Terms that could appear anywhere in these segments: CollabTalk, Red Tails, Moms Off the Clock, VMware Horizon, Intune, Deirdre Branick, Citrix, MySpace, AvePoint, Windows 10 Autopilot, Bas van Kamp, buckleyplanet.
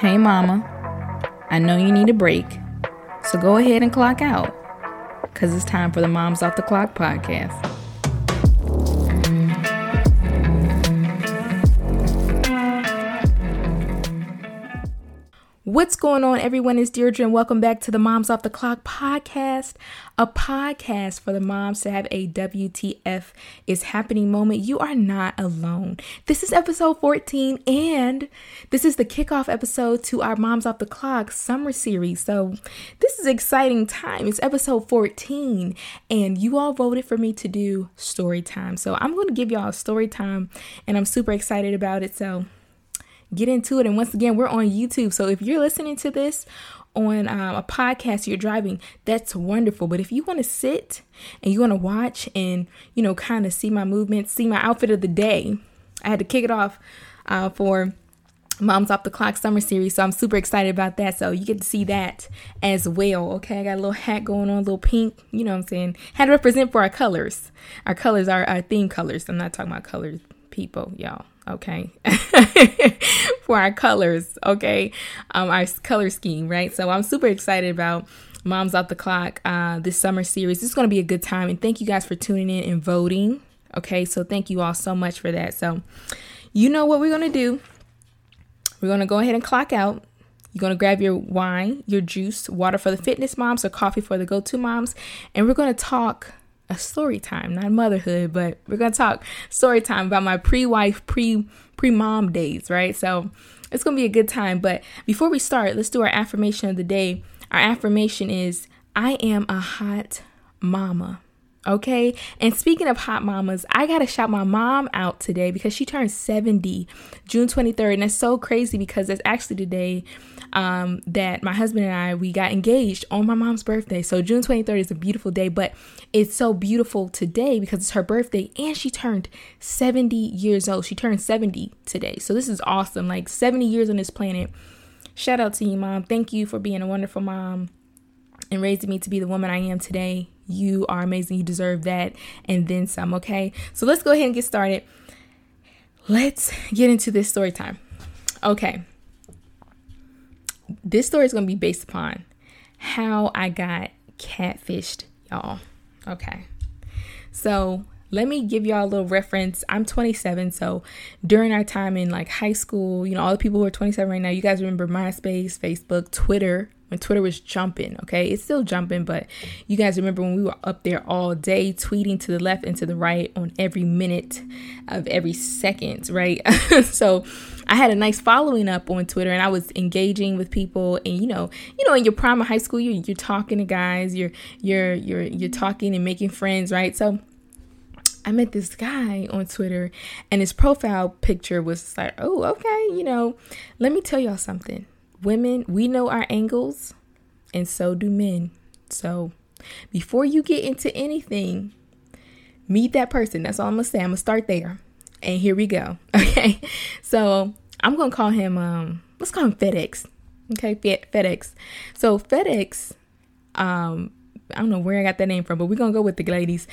hey mama, I know you need a break, so go ahead and clock out, because it's time for the Moms Off the Clock podcast. What's going on, everyone? It's Deirdre, and welcome back to the Moms Off the Clock podcast, a podcast for the moms to have a WTF is happening moment. You are not alone. This is episode 14, and this is the kickoff episode to our Moms Off the Clock summer series. So this is exciting time. It's episode 14, and you all voted for me to do story time. So I'm going to give y'all a story time, and I'm super excited about it. So get into it. And once again, we're on YouTube. So if you're listening to this on a podcast, you're driving, that's wonderful. But if you want to sit and you want to watch and, you know, kind of see my movement, see my outfit of the day, I had to kick it off for Moms Off the Clock summer series. So I'm super excited about that. So you get to see that as well. Okay. I got a little hat going on, a little pink, you know what I'm saying? Had to represent for our colors. Our colors are our theme colors. I'm not talking about colors, people, y'all. Okay. For our colors. Okay. Our color scheme. Right. So I'm super excited about Moms Off the Clock. This summer series. It's going to be a good time. And thank you guys for tuning in and voting. Okay. So thank you all so much for that. So you know what we're going to do. We're going to go ahead and clock out. You're going to grab your wine, your juice, water for the fitness moms or coffee for the go-to moms. And we're going to talk a story time, not motherhood, but we're going to talk story time about my pre-wife, pre-mom days, right? So it's going to be a good time. But before we start, let's do our affirmation of the day. Our affirmation is, I am a hot mama. Okay. And speaking of hot mamas, I got to shout my mom out today because she turned 70, June 23rd. And that's so crazy because that's actually the day that my husband and I, we got engaged on my mom's birthday. So June 23rd is a beautiful day, but it's so beautiful today because it's her birthday and she turned 70 years old. She turned 70 today. So this is awesome. Like 70 years on this planet. Shout out to you, mom. Thank you for being a wonderful mom and raising me to be the woman I am today. You are amazing. You deserve that and then some. Okay, so let's go ahead and get started. Let's get into this story time. Okay, this story is going to be based upon how I got catfished, y'all. Okay, so let me give y'all a little reference. I'm 27, so during our time in like high school, you know, all the people who are 27 right now, you guys remember MySpace, Facebook, Twitter. When Twitter was jumping, okay? It's still jumping, but you guys remember when we were up there all day tweeting to the left and to the right on every minute of every second, right? So I had a nice following up on Twitter and I was engaging with people and, you know, in your prime of high school, you're talking to guys, you're talking and making friends, right? So I met this guy on Twitter and his profile picture was like, oh, okay, you know, let me tell y'all something. Women, we know our angles, and so do men. So before you get into anything, meet that person. That's all I'm going to say. I'm going to start there. And here we go. Okay. So I'm going to call him, let's call him FedEx. Okay. FedEx. So FedEx, I don't know where I got that name from, but we're going to go with the ladies.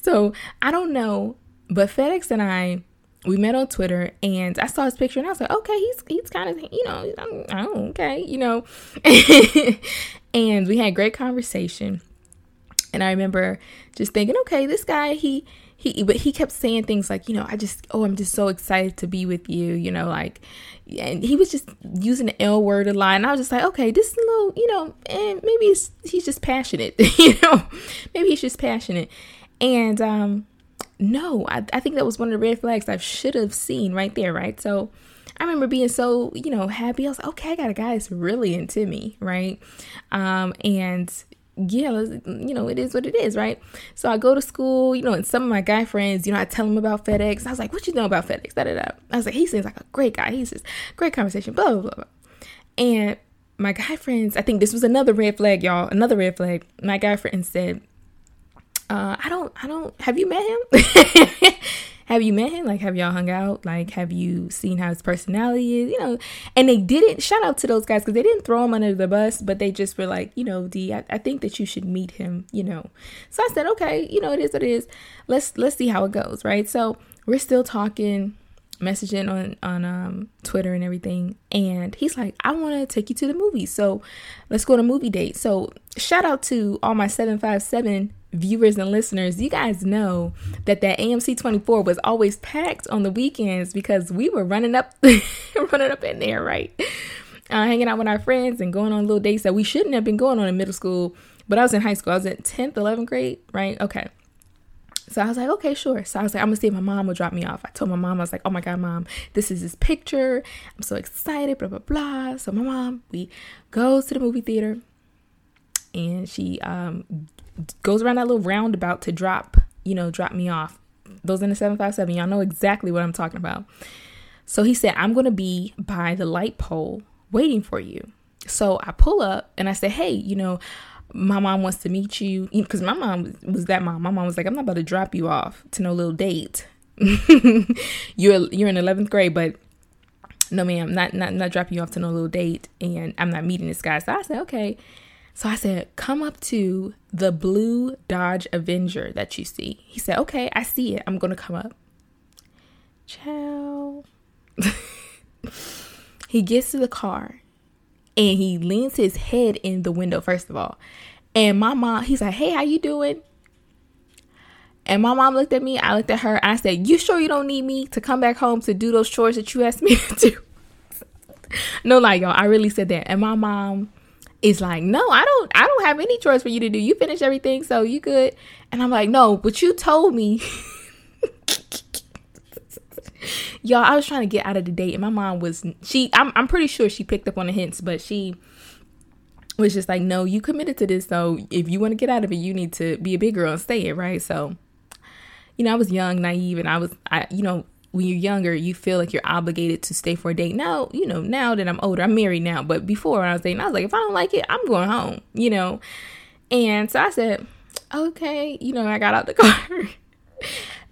So I don't know, but FedEx and we met on Twitter and I saw his picture and I was like, okay, he's kind of, you know, okay, you know, and we had a great conversation. And I remember just thinking, okay, this guy, but he kept saying things like, you know, I'm just so excited to be with you, you know, like, and he was just using the L word a lot. And I was just like, okay, this little, you know, and maybe he's just passionate, you know, maybe he's just passionate. And, no, I think that was one of the red flags I should have seen right there, right? So I remember being so, you know, happy. I was like, okay, I got a guy that's really into me, right? And yeah, you know, it is what it is, right? So I go to school, you know, and some of my guy friends, you know, I tell them about FedEx. I was like, what you know about FedEx? Da-da-da. I was like, he seems like a great guy. He's just great conversation, blah, blah, blah, blah. And my guy friends, I think this was another red flag, y'all, another red flag. My guy friend said, have you met him? Have you met him? Like, have y'all hung out? Like, have you seen how his personality is? You know, and they didn't, shout out to those guys because they didn't throw him under the bus, but they just were like, you know, D, I think that you should meet him, you know. So I said, okay, you know, it is what it is. Let's see how it goes, right? So we're still talking. messaging on Twitter and everything, and he's like, I want to take you to the movies, so let's go on a movie date. So shout out to all my 757 viewers and listeners. You guys know that AMC 24 was always packed on the weekends because we were running up in there, right? Hanging out with our friends and going on little dates that we shouldn't have been going on in middle school, but I was in high school. I was in 10th, 11th grade, right? Okay. So I was like, okay, sure. So I was like, I'm gonna see if my mom will drop me off. I told my mom, I was like, oh my God, Mom, this is his picture. I'm so excited, blah, blah, blah. So my mom, we go to the movie theater, and she goes around that little roundabout to drop me off. Those in the 757, y'all know exactly what I'm talking about. So he said, I'm gonna be by the light pole waiting for you. So I pull up and I say, hey, my mom wants to meet you, because my mom was that mom. My mom was like, I'm not about to drop you off to no little date. You're in 11th grade, but no, ma'am, not dropping you off to no little date, and I'm not meeting this guy. So I said, okay. So I said, come up to the blue Dodge Avenger that you see. He said, okay, I see it. I'm going to come up. Ciao. He gets to the car, and he leans his head in the window, first of all. And my mom, he's like, hey, how you doing? And my mom looked at me. I looked at her. I said, you sure you don't need me to come back home to do those chores that you asked me to do? No lie, y'all. I really said that. And my mom is like, no, I don't have any chores for you to do. You finished everything, so you good. And I'm like, no, but you told me. Y'all, I was trying to get out of the date, and my mom was, I'm pretty sure she picked up on the hints, but she was just like, no, you committed to this, so if you want to get out of it, you need to be a big girl and stay it, right? So, I was young, naive, and I was, when you're younger, you feel like you're obligated to stay for a date. Now, now that I'm older, I'm married now, but before when I was dating, I was like, if I don't like it, I'm going home, And so I said, okay, I got out the car.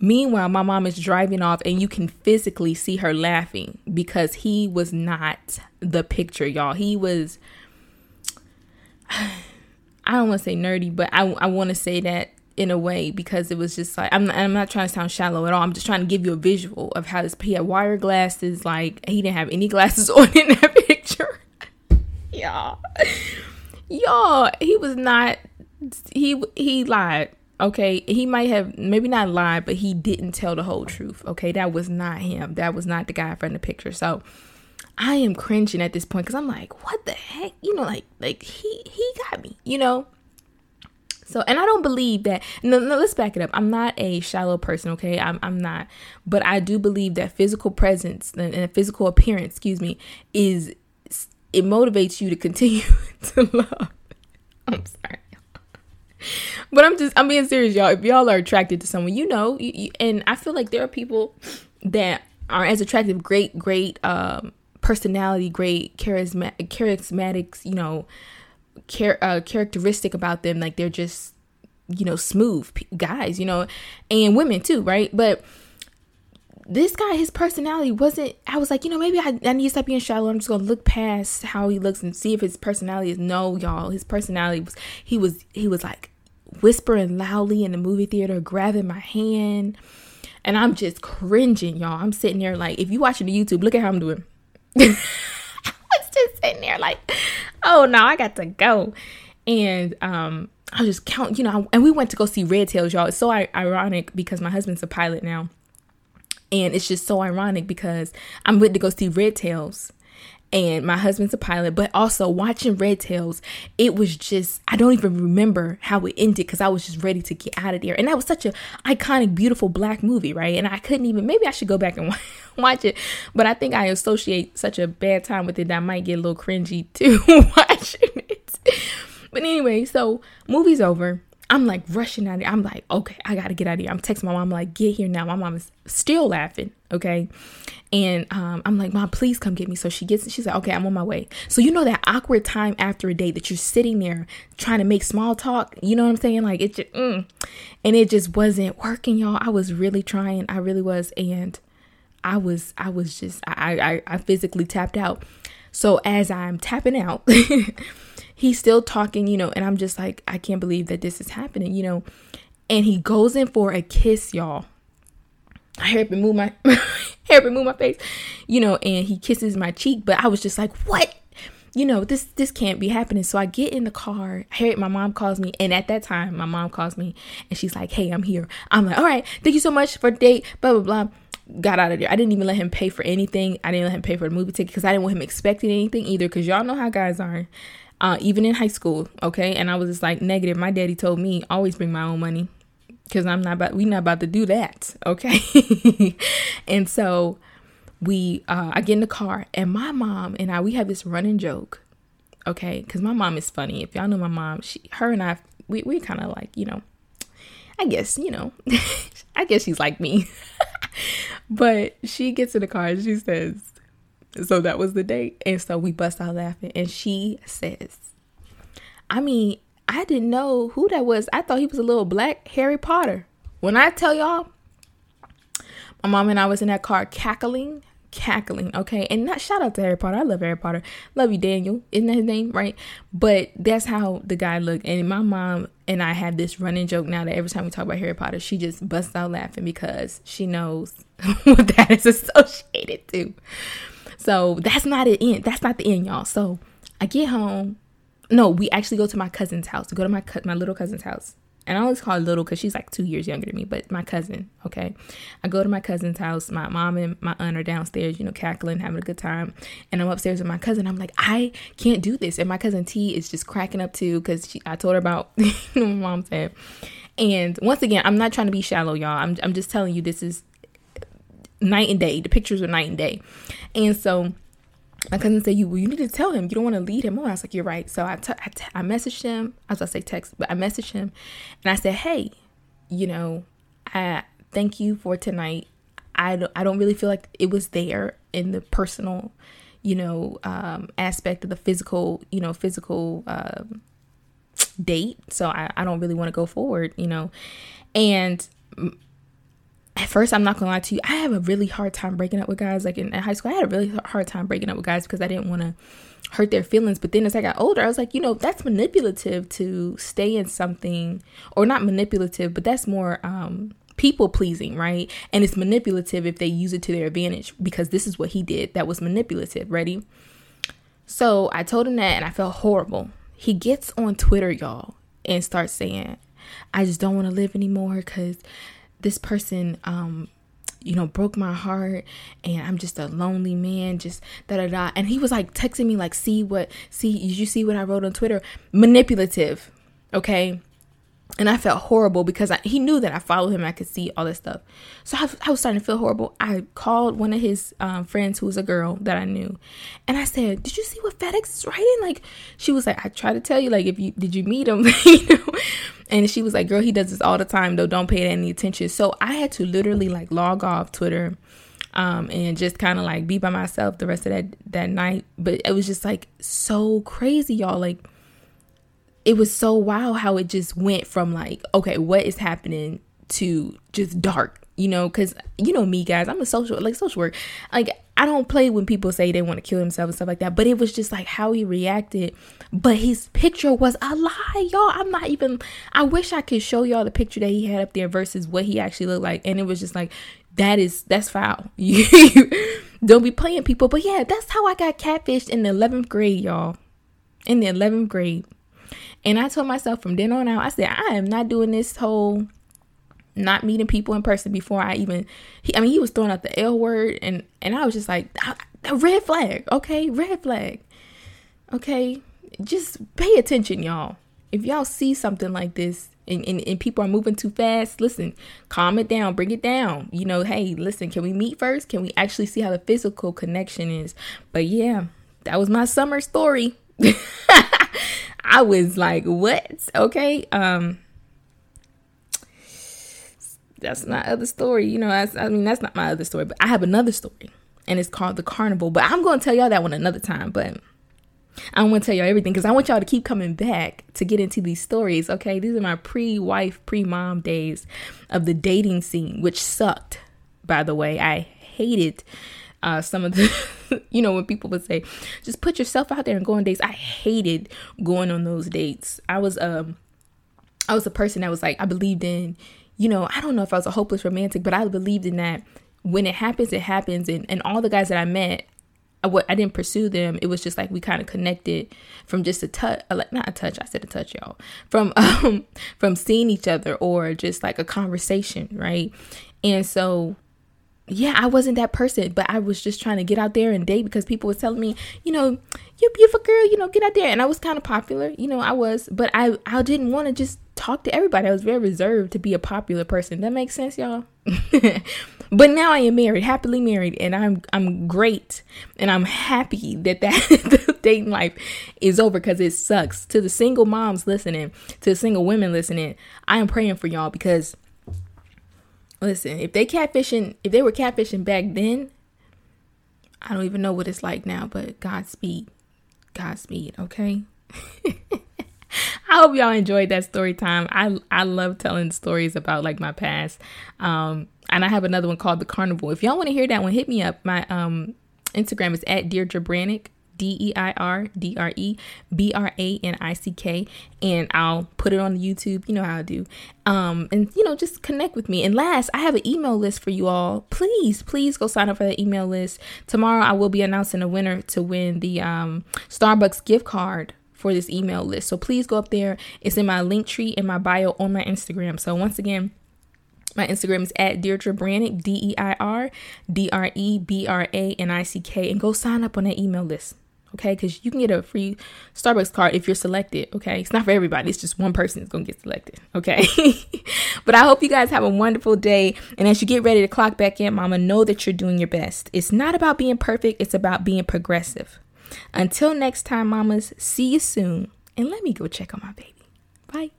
Meanwhile, my mom is driving off, and you can physically see her laughing because he was not the picture, y'all. He was, I don't want to say nerdy, but I want to say that in a way, because it was just like, I'm not trying to sound shallow at all. I'm just trying to give you a visual of how he had wire glasses. Like, he didn't have any glasses on in that picture. Y'all, he was not, he lied. Okay, he might have maybe not lied, but he didn't tell the whole truth. Okay, that was not him. That was not the guy from the picture. So I am cringing at this point because I'm like, what the heck? Like he got me, So, and I don't believe that. No, let's back it up. I'm not a shallow person. Okay, I'm not. But I do believe that physical presence and physical appearance, is it motivates you to continue to love. I'm sorry. But I'm being serious, y'all. If y'all are attracted to someone, and I feel like there are people that are as attractive, great personality, great charismatics, characteristic about them. Like, they're just, smooth guys, and women too. Right. But this guy, his personality wasn't, I was like, maybe I need to stop being shallow. I'm just going to look past how he looks and see if his personality is, no, y'all. His personality was, he was like whispering loudly in the movie theater, grabbing my hand. And I'm just cringing, y'all. I'm sitting there like, if you watching the YouTube, look at how I'm doing. I was just sitting there like, oh no, I got to go. And, I was just counting, and we went to go see Red Tails, y'all. It's so ironic because my husband's a pilot now. And it's just so ironic because I'm with to go see Red Tails, and my husband's a pilot, but also watching Red Tails, it was just, I don't even remember how it ended because I was just ready to get out of there. And that was such an iconic, beautiful black movie, right? And I couldn't even, maybe I should go back and watch it, but I think I associate such a bad time with it that I might get a little cringy too watching it. But anyway, so movie's over. I'm like rushing out of here. I'm like, okay, I got to get out of here. I'm texting my mom, I'm like, get here now. My mom is still laughing. Okay. And I'm like, Mom, please come get me. So she gets, she's like, okay, I'm on my way. So that awkward time after a date that you're sitting there trying to make small talk, you know what I'm saying? Like, it just, and it just wasn't working, y'all. I was really trying. I really was. And I was just, I physically tapped out. So as I'm tapping out, he's still talking, and I'm just like, I can't believe that this is happening, And he goes in for a kiss, y'all. I heard him move my hair, remove my face, you know, and he kisses my cheek. But I was just like, what? You know, this can't be happening. So I get in the car. My mom calls me. And at that time, my mom calls me and she's like, hey, I'm here. I'm like, all right, thank you so much for the date, blah, blah, blah. Got out of there. I didn't even let him pay for anything. I didn't let him pay for the movie ticket because I didn't want him expecting anything either, because y'all know how guys are, even in high school. Okay. And I was just like, negative. My daddy told me always bring my own money because we're not about to do that. Okay. And so I get in the car, and my mom and I, we have this running joke. Okay. Because my mom is funny. If y'all know my mom, her and I, we kind of like, you know, I guess, you know, I guess she's like me. But she gets in the car and she says, so that was the date. And so we bust out laughing. And she says, I mean, I didn't know who that was. I thought he was a little black Harry Potter. When I tell y'all, my mom and I was in that car cackling. Okay. And shout out to Harry Potter. I love Harry Potter. Love you, Daniel. Isn't that his name? Right. But that's how the guy looked. And my mom and I have this running joke now that every time we talk about Harry Potter, she just busts out laughing because she knows what that is associated to. So that's not the end. That's not the end, y'all. So I get home. No, we actually go to my cousin's house. We go to my little cousin's house. And I always call her little because she's like 2 years younger than me, but my cousin, okay? I go to my cousin's house. My mom and my aunt are downstairs, you know, cackling, having a good time. And I'm upstairs with my cousin. I'm like, I can't do this. And my cousin T is just cracking up too because I told her about what my mom said. And once again, I'm not trying to be shallow, y'all. I'm just telling you, this is night and day. The pictures are night and day. And so my cousin said, you need to tell him. You don't want to lead him on. I was like, you're right. So I messaged him. I was going to say text, but I messaged him. And I said, hey, you know, I thank you for tonight. I don't really feel like it was there in the personal, you know, aspect of the physical, you know, date. So I don't really want to go forward, you know. And at first, I'm not going to lie to you, I have a really hard time breaking up with guys. Like in high school, I had a really hard time breaking up with guys because I didn't want to hurt their feelings. But then as I got older, I was like, you know, that's manipulative to stay in something, or not manipulative, but that's more people pleasing, right? And it's manipulative if they use it to their advantage, because this is what he did that was manipulative. Ready? So I told him that, and I felt horrible. He gets on Twitter, y'all, and starts saying, I just don't want to live anymore because this person, you know, broke my heart, and I'm just a lonely man, just da-da-da. And he was like texting me like, did you see what I wrote on Twitter? Manipulative, okay? And I felt horrible because he knew that I followed him. I could see all this stuff. So I was starting to feel horrible. I called one of his friends who was a girl that I knew. And I said, did you see what FedEx is writing? Like, she was like, I tried to tell you, like, did you meet him? You know? And she was like, girl, he does this all the time, though. Don't pay it any attention. So I had to literally like log off Twitter and just kind of like be by myself the rest of that night. But it was just like so crazy, y'all. Like, it was so wild how it just went from like, okay, what is happening, to just dark, you know, because you know me, guys, I'm a social work. Like, I don't play when people say they want to kill themselves and stuff like that. But it was just like how he reacted. But his picture was a lie, y'all. I wish I could show y'all the picture that he had up there versus what he actually looked like. And it was just like, that's foul. You don't be playing, people. But yeah, that's how I got catfished in the 11th grade, y'all. In the 11th grade. And I told myself from then on out, I said, I am not doing this whole not meeting people in person before I even, he was throwing out the L word, and I was just like, red flag, okay? Red flag, okay? Just pay attention, y'all. If y'all see something like this and people are moving too fast, listen, calm it down, bring it down. You know, hey, listen, can we meet first? Can we actually see how the physical connection is? But yeah, that was my summer story. I was like, what? Okay. That's my other story. You know, that's not my other story, but I have another story, and it's called The Carnival, but I'm going to tell y'all that one another time. But I don't want to tell y'all everything because I want y'all to keep coming back to get into these stories. Okay. These are my pre-wife, pre-mom days of the dating scene, which sucked, by the way. I hated some of the, you know, when people would say, just put yourself out there and go on dates. I hated going on those dates. I was a person that was like, I believed in, you know, I don't know if I was a hopeless romantic, but I believed in that when it happens, it happens. And all the guys that I met, I didn't pursue them. It was just like we kind of connected from just a touch, like not a touch. I said a touch, y'all. From seeing each other or just like a conversation, right? And so, yeah, I wasn't that person, but I was just trying to get out there and date because people was telling me, you know, you beautiful girl, you know, get out there. And I was kind of popular, you know, I was, but I didn't want to just talk to everybody. I was very reserved to be a popular person. That makes sense, y'all? But now I am married, happily married, and I'm great, and I'm happy that dating life is over because it sucks. To the single moms listening, to the single women listening, I am praying for y'all because, listen, if they were catfishing back then, I don't even know what it's like now, but Godspeed, okay? I hope y'all enjoyed that story time. I love telling stories about like my past. And I have another one called The Carnival. If y'all want to hear that one, hit me up. My Instagram is at Deirdre Branick, DeirdreBranick. And I'll put it on YouTube. You know how I do. And, you know, just connect with me. And last, I have an email list for you all. Please go sign up for that email list. Tomorrow I will be announcing a winner to win the Starbucks gift card for this email list. So please go up there. It's in my link tree in my bio on my Instagram. So once again, my Instagram is at Deirdre Branick, DeirdreBranick, and go sign up on that email list. Okay, because you can get a free Starbucks card if you're selected. Okay, it's not for everybody. It's just one person is going to get selected. Okay, but I hope you guys have a wonderful day. And as you get ready to clock back in, mama, know that you're doing your best. It's not about being perfect. It's about being progressive. Until next time, mamas, see you soon. And let me go check on my baby. Bye.